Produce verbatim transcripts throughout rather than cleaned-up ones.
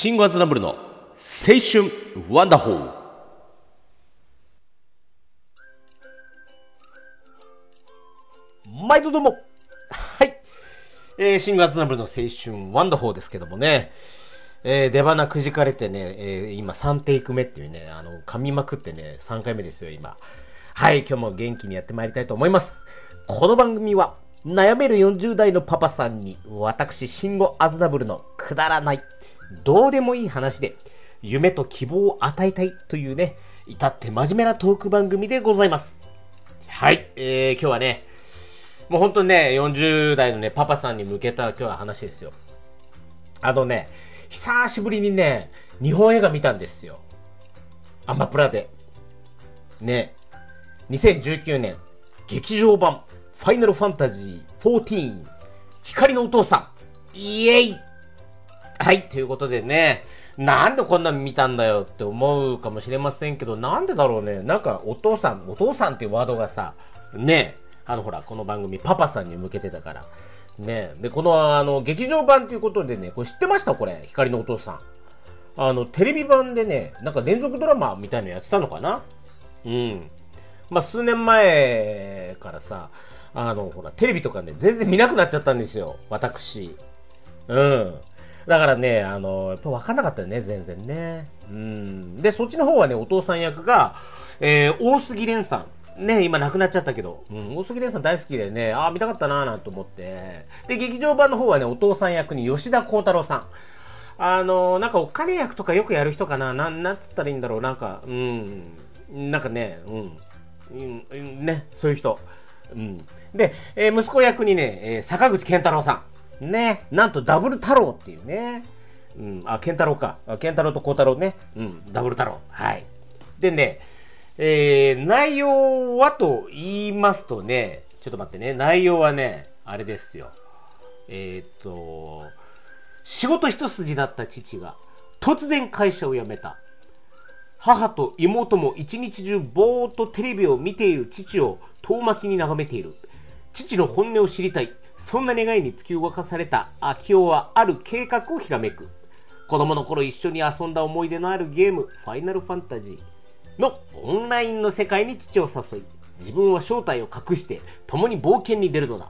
シンゴアズナブルの青春ワンダホー。毎度どうも、はい、えー、シンゴアズナブルの青春ワンダホーですけどもね、えー、出花くじかれてね、えー、今さんテイク目っていうね、あの噛みまくってね、さんかいめですよ今。はい、今日も元気にやってまいりたいと思います。この番組は悩めるよんじゅう代のパパさんに、私シンゴアズナブルのくだらないどうでもいい話で夢と希望を与えたいというね、至って真面目なトーク番組でございます。はい、えー、今日はね、もう本当にね、よんじゅう代のねパパさんに向けた今日は話ですよ。あのね、久しぶりにね日本映画見たんですよ、アマプラでね。にせんじゅうきゅうねん劇場版ファイナルファンタジーじゅうよん光のお父さん、イエイ。はい、ということでね、なんでこんな見たんだよって思うかもしれませんけど、なんでだろうね。なんかお父さんお父さんっていうワードがさね、あのほら、この番組パパさんに向けてだからね。でこのあの劇場版ということでね、これ知ってました？これ光のお父さん、あのテレビ版でね、なんか連続ドラマみたいなのやってたのかな。うんまあ数年前からさ、あのほらテレビとかね全然見なくなっちゃったんですよ私。うんだからね、あのやっぱ分かんなかったよね全然ね。うんでそっちの方はね、お父さん役が、えー、大杉蓮さんね、今亡くなっちゃったけど、うん、大杉蓮さん大好きでね、あー見たかったなーなんて思って。で劇場版の方はね、お父さん役に吉田鋼太郎さん、あのなんかお金役とかよくやる人かな、なんなんつったらいいんだろう、なんかうんなんかねうん、うんうん、ねそういう人。うん、で、えー、息子役にね、えー、坂口健太郎さんね、なんとダブル太郎っていうね、うん、あ健太郎か健太郎と幸太郎ね、うん、ダブル太郎。はいでね、えー、内容はと言いますとね、ちょっと待ってね、内容はねあれですよ、えー、っと仕事一筋だった父が突然会社を辞めた、母と妹も一日中ぼーっとテレビを見ている父を遠巻きに眺めている。父の本音を知りたい、そんな願いに突き動かされた秋夫はある計画をひらめく。子供の頃一緒に遊んだ思い出のあるゲーム、ファイナルファンタジーのオンラインの世界に父を誘い、自分は正体を隠して共に冒険に出るのだ。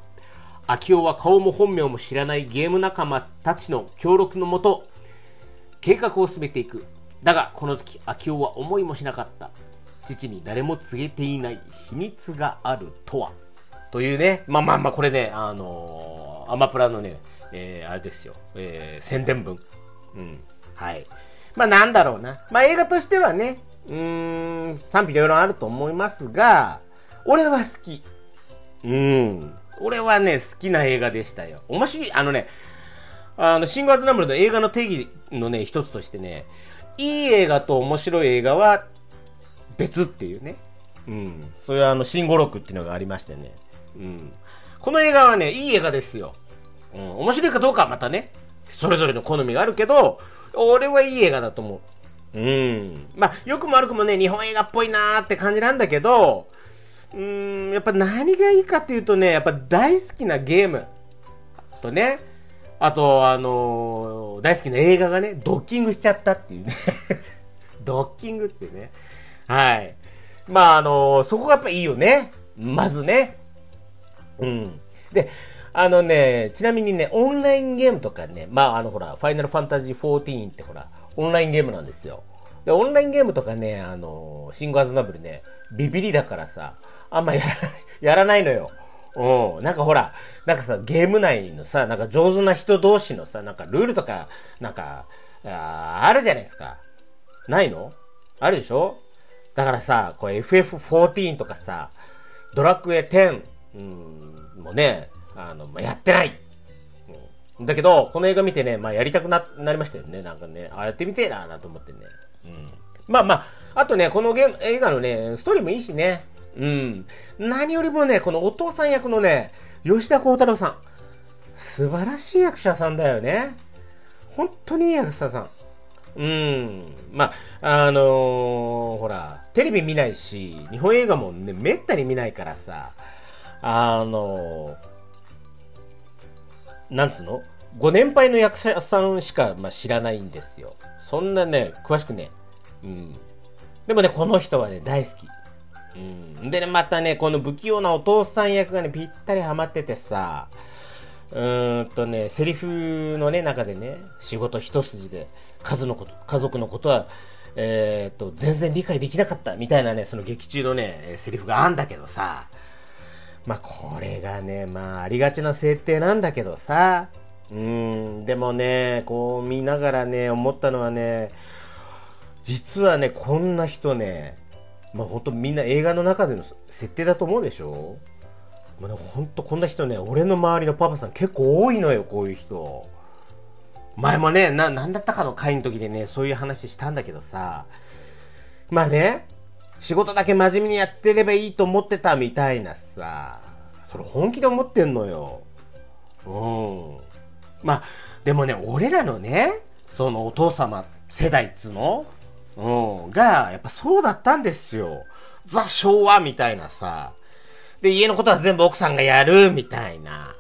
秋夫は顔も本名も知らないゲーム仲間たちの協力のもと計画を進めていく。だがこの時秋夫は思いもしなかった、父に誰も告げていない秘密があるとは、というね。まあまあまあこれね、あのー、アマプラのね、えー、あれですよ、えー、宣伝文。うんはいまあなんだろうな、まあ映画としてはね、うーん賛否両論あると思いますが、俺は好き。うん俺はね好きな映画でしたよ。面白い。あのね、あのシンゴアズナブルの映画の定義のね一つとしてね、いい映画と面白い映画は別っていうね、うん、そういうあの新語録っていうのがありましてね、うん、この映画はねいい映画ですよ、うん、面白いかどうかはまたねそれぞれの好みがあるけど、俺はいい映画だと思う。うんまあ良くも悪くもね日本映画っぽいなーって感じなんだけど、うんやっぱ何がいいかっていうとね、やっぱ大好きなゲームとね、あとあのー、大好きな映画がねドッキングしちゃったっていうねドッキングってね、はいまああのー、そこがやっぱいいよねまずね。うんであのね、ちなみにねオンラインゲームとかね、まああのほらファイナルファンタジーじゅうよんってほらオンラインゲームなんですよ。でオンラインゲームとかね、あのー、シンゴアズナブルねビビリだからさあんまやらないやらないのよ。うん、なんかほらなんかさゲーム内のさなんか上手な人同士のさなんかルールとかなんか あ, あるじゃないですか。ないの？あるでしょ。だからさ、これ エフエフじゅうよん とかさ、ドラクエじゅう、うん、もね、あの、まあ、やってない、うん。だけど、この映画見てね、まあ、やりたく な, なりましたよね。なんかね、あやってみてえな、と思ってね、うん。まあまあ、あとね、このゲーム映画のね、ストーリーもいいしね。うん。何よりもね、このお父さん役のね、吉田鋼太郎さん。素晴らしい役者さんだよね。本当にいい役者さん。うんまああのー、ほらテレビ見ないし日本映画もねめったに見ないからさ、あのー、なんつうのご年配の役者さんしか、まあ、知らないんですよ。そんなね詳しくね、うん、でもねこの人はね大好き、うん、でねまたねこの不器用なお父さん役がねぴったりハマっててさ、うーんとねセリフのね中でね、仕事一筋で家族のこと、家族のことはえー、っと全然理解できなかったみたいなね、その劇中のねセリフがあんだけどさ、まあこれがねまあありがちな設定なんだけどさ、うーんでもねこう見ながらね思ったのはね、実はねこんな人ね、まあほんとみんな映画の中での設定だと思うでしょ。まあね、ほんとこんな人ね俺の周りのパパさん結構多いのよ、こういう人。前もね な, なんだったかの会の時でねそういう話したんだけどさ、まあね仕事だけ真面目にやってればいいと思ってたみたいなさ、それ本気で思ってんのよ。うんまあでもね俺らのねそのお父様世代っつの、うん、がやっぱそうだったんですよ。ザ昭和みたいなさ、で家のことは全部奥さんがやるみたいな。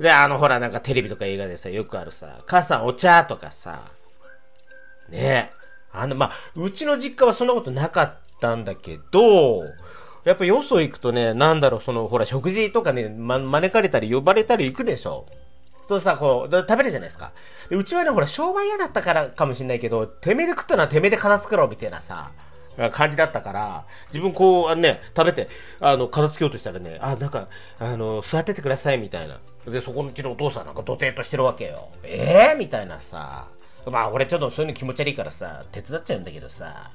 であのほらなんかテレビとか映画でさよくあるさ、母さんお茶とかさね、あのまあうちの実家はそんなことなかったんだけど、やっぱよそ行くとねなんだろう、そのほら食事とかね、ま、招かれたり呼ばれたり行くでしょ。そうさこう食べるじゃないですか。でうちはねほら商売屋だったからかもしれないけど、てめえで食ったのはてめえで片付けろみたいなさ感じだったから、自分こうあのね食べてあの片付けようとしたらね、あなんかあの座っててくださいみたいな。でそこのうちのお父さんなんかドテーとしてるわけよ。えーみたいなさ、まあ俺ちょっとそういうの気持ち悪いからさ手伝っちゃうんだけどさ、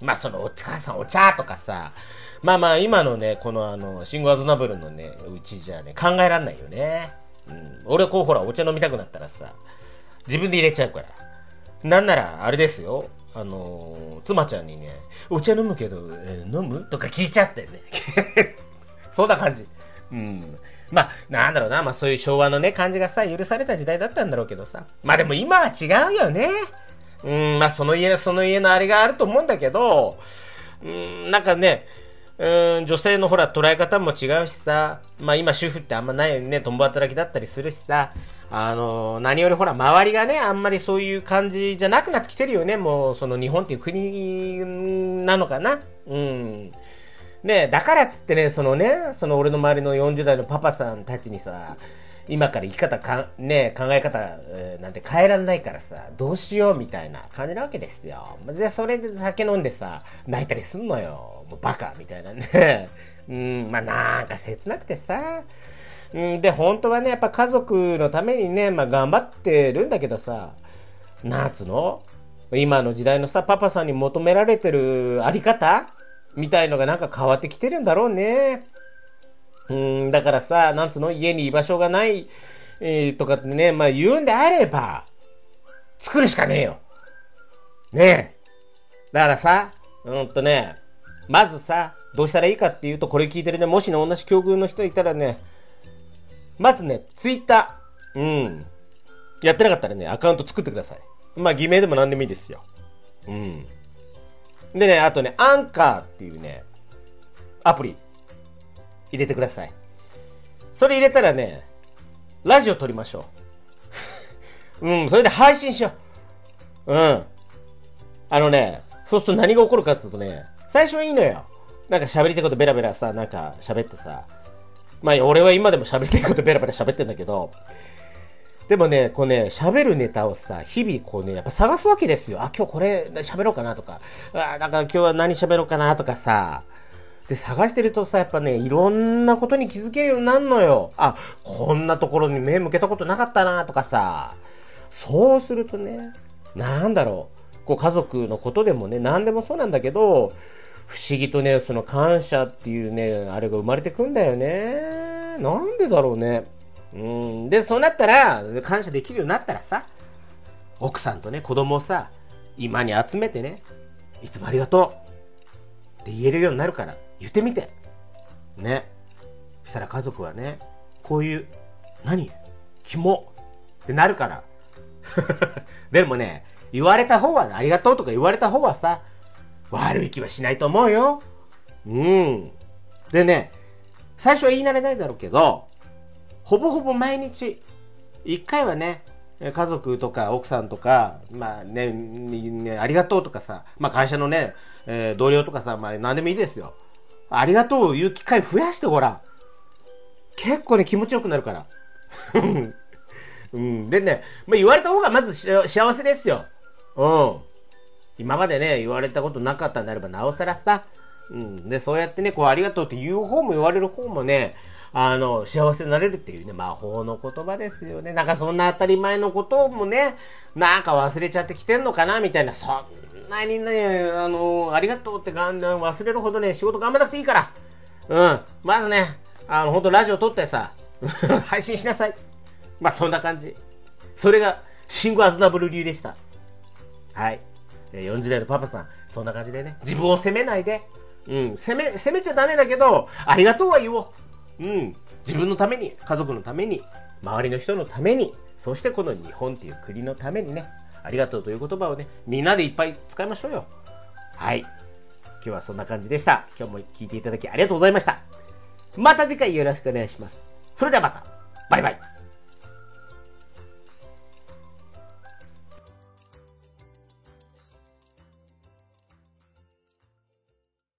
うん、まあそのお母さんお茶とかさ、まあまあ今のねこのあのシングアズナブルのねうちじゃね考えらんないよね、うん、俺こうほらお茶飲みたくなったらさ自分で入れちゃうから。なんならあれですよ、あのー、妻ちゃんにねお茶飲むけど、えー、飲むとか聞いちゃってねそんな感じ。うんまあなんだろうな、まあそういう昭和のね感じがさ許された時代だったんだろうけどさ、まあでも今は違うよね。うんまあその家その家のあれがあると思うんだけど、うんなんかねうん女性のほら捉え方も違うしさ、まあ今主婦ってあんまないよね、共働きだったりするしさ、あのー、何よりほら周りがねあんまりそういう感じじゃなくなってきてるよね。もうその日本っていう国なのかな。うんね、だからっつってね、そのね、その俺の周りのよんじゅう代のパパさんたちにさ、今から生き方か、ね、考え方、えー、なんて変えられないからさ、どうしようみたいな感じなわけですよ。で、それで酒飲んでさ、泣いたりすんのよ。もうバカみたいなね。うん、まあなんか切なくてさ。うん、で、本当はね、やっぱ家族のためにね、まあ頑張ってるんだけどさ、夏の、今の時代のさ、パパさんに求められてるあり方みたいのがなんか変わってきてるんだろうね。うーんだからさ、なんつうの、家に居場所がない、えー、とかってね、まあ言うんであれば作るしかねえよねえ。だからさ、うんとね、まずさどうしたらいいかっていうと、これ聞いてるね、もしね同じ境遇の人いたらね、まずねツイッター、うんやってなかったらねアカウント作ってください。まあ偽名でも何でもいいですよ。うんでね、あとね、アンカーっていうね、アプリ入れてください。それ入れたらね、ラジオ撮りましょう。うん、それで配信しよう。うん。あのね、そうすると何が起こるかっていうとね、最初はいいのよ。なんか喋りたいことベラベラさ、なんか喋ってさ。まあ俺は今でも喋りたいことベラベラ喋ってんだけど、でもね、こうね、喋るネタをさ、日々こうね、やっぱ探すわけですよ。あ、今日これ喋ろうかなとか、あ、なんか今日は何喋ろうかなとかさ。で、探してるとさ、やっぱね、いろんなことに気づけるようになるのよ。あ、こんなところに目向けたことなかったなとかさ。そうするとね、なんだろう。こう家族のことでもね、何でもそうなんだけど、不思議とね、その感謝っていうね、あれが生まれてくんだよね。なんでだろうね。うんでそうなったら、感謝できるようになったらさ、奥さんとね子供をさ今に集めてね、いつもありがとうって言えるようになるから言ってみてね。そしたら家族はね、こういう何キモってなるからでもね、言われた方はありがとうとか言われた方はさ悪い気はしないと思うよ。うんでね、最初は言い慣れないだろうけど、ほぼほぼ毎日いっかいはね家族とか奥さんとか、まあねね、ありがとうとかさ、まあ、会社のね、えー、同僚とかさ、まあ、何でもいいですよ。ありがとうを言う機会増やしてごらん。結構ね気持ちよくなるから、うん、でね、まあ、言われた方がまず幸せですよ。うん、今までね言われたことなかったんであればなおさらさ、うん、でそうやってねこうありがとうって言う方も言われる方もねあの幸せになれるっていうね魔法の言葉ですよね。なんかそんな当たり前のこともねなんか忘れちゃってきてんのかなみたいな、そんなにねあのありがとうってがん忘れるほどね仕事頑張らなくていいから、うんまずねあの本当ラジオ撮ってさ配信しなさい。まあそんな感じ。それがシング・アズナブル流でした。はい、よんじゅう代のパパさんそんな感じでね自分を責めないで、うん、責め責めちゃダメだけどありがとうは言おう。うん、自分のために家族のために周りの人のためにそしてこの日本っていう国のためにねありがとうという言葉をねみんなでいっぱい使いましょうよ。はい、今日はそんな感じでした。今日も聞いていただきありがとうございました。また次回よろしくお願いします。それではまたバイバイ。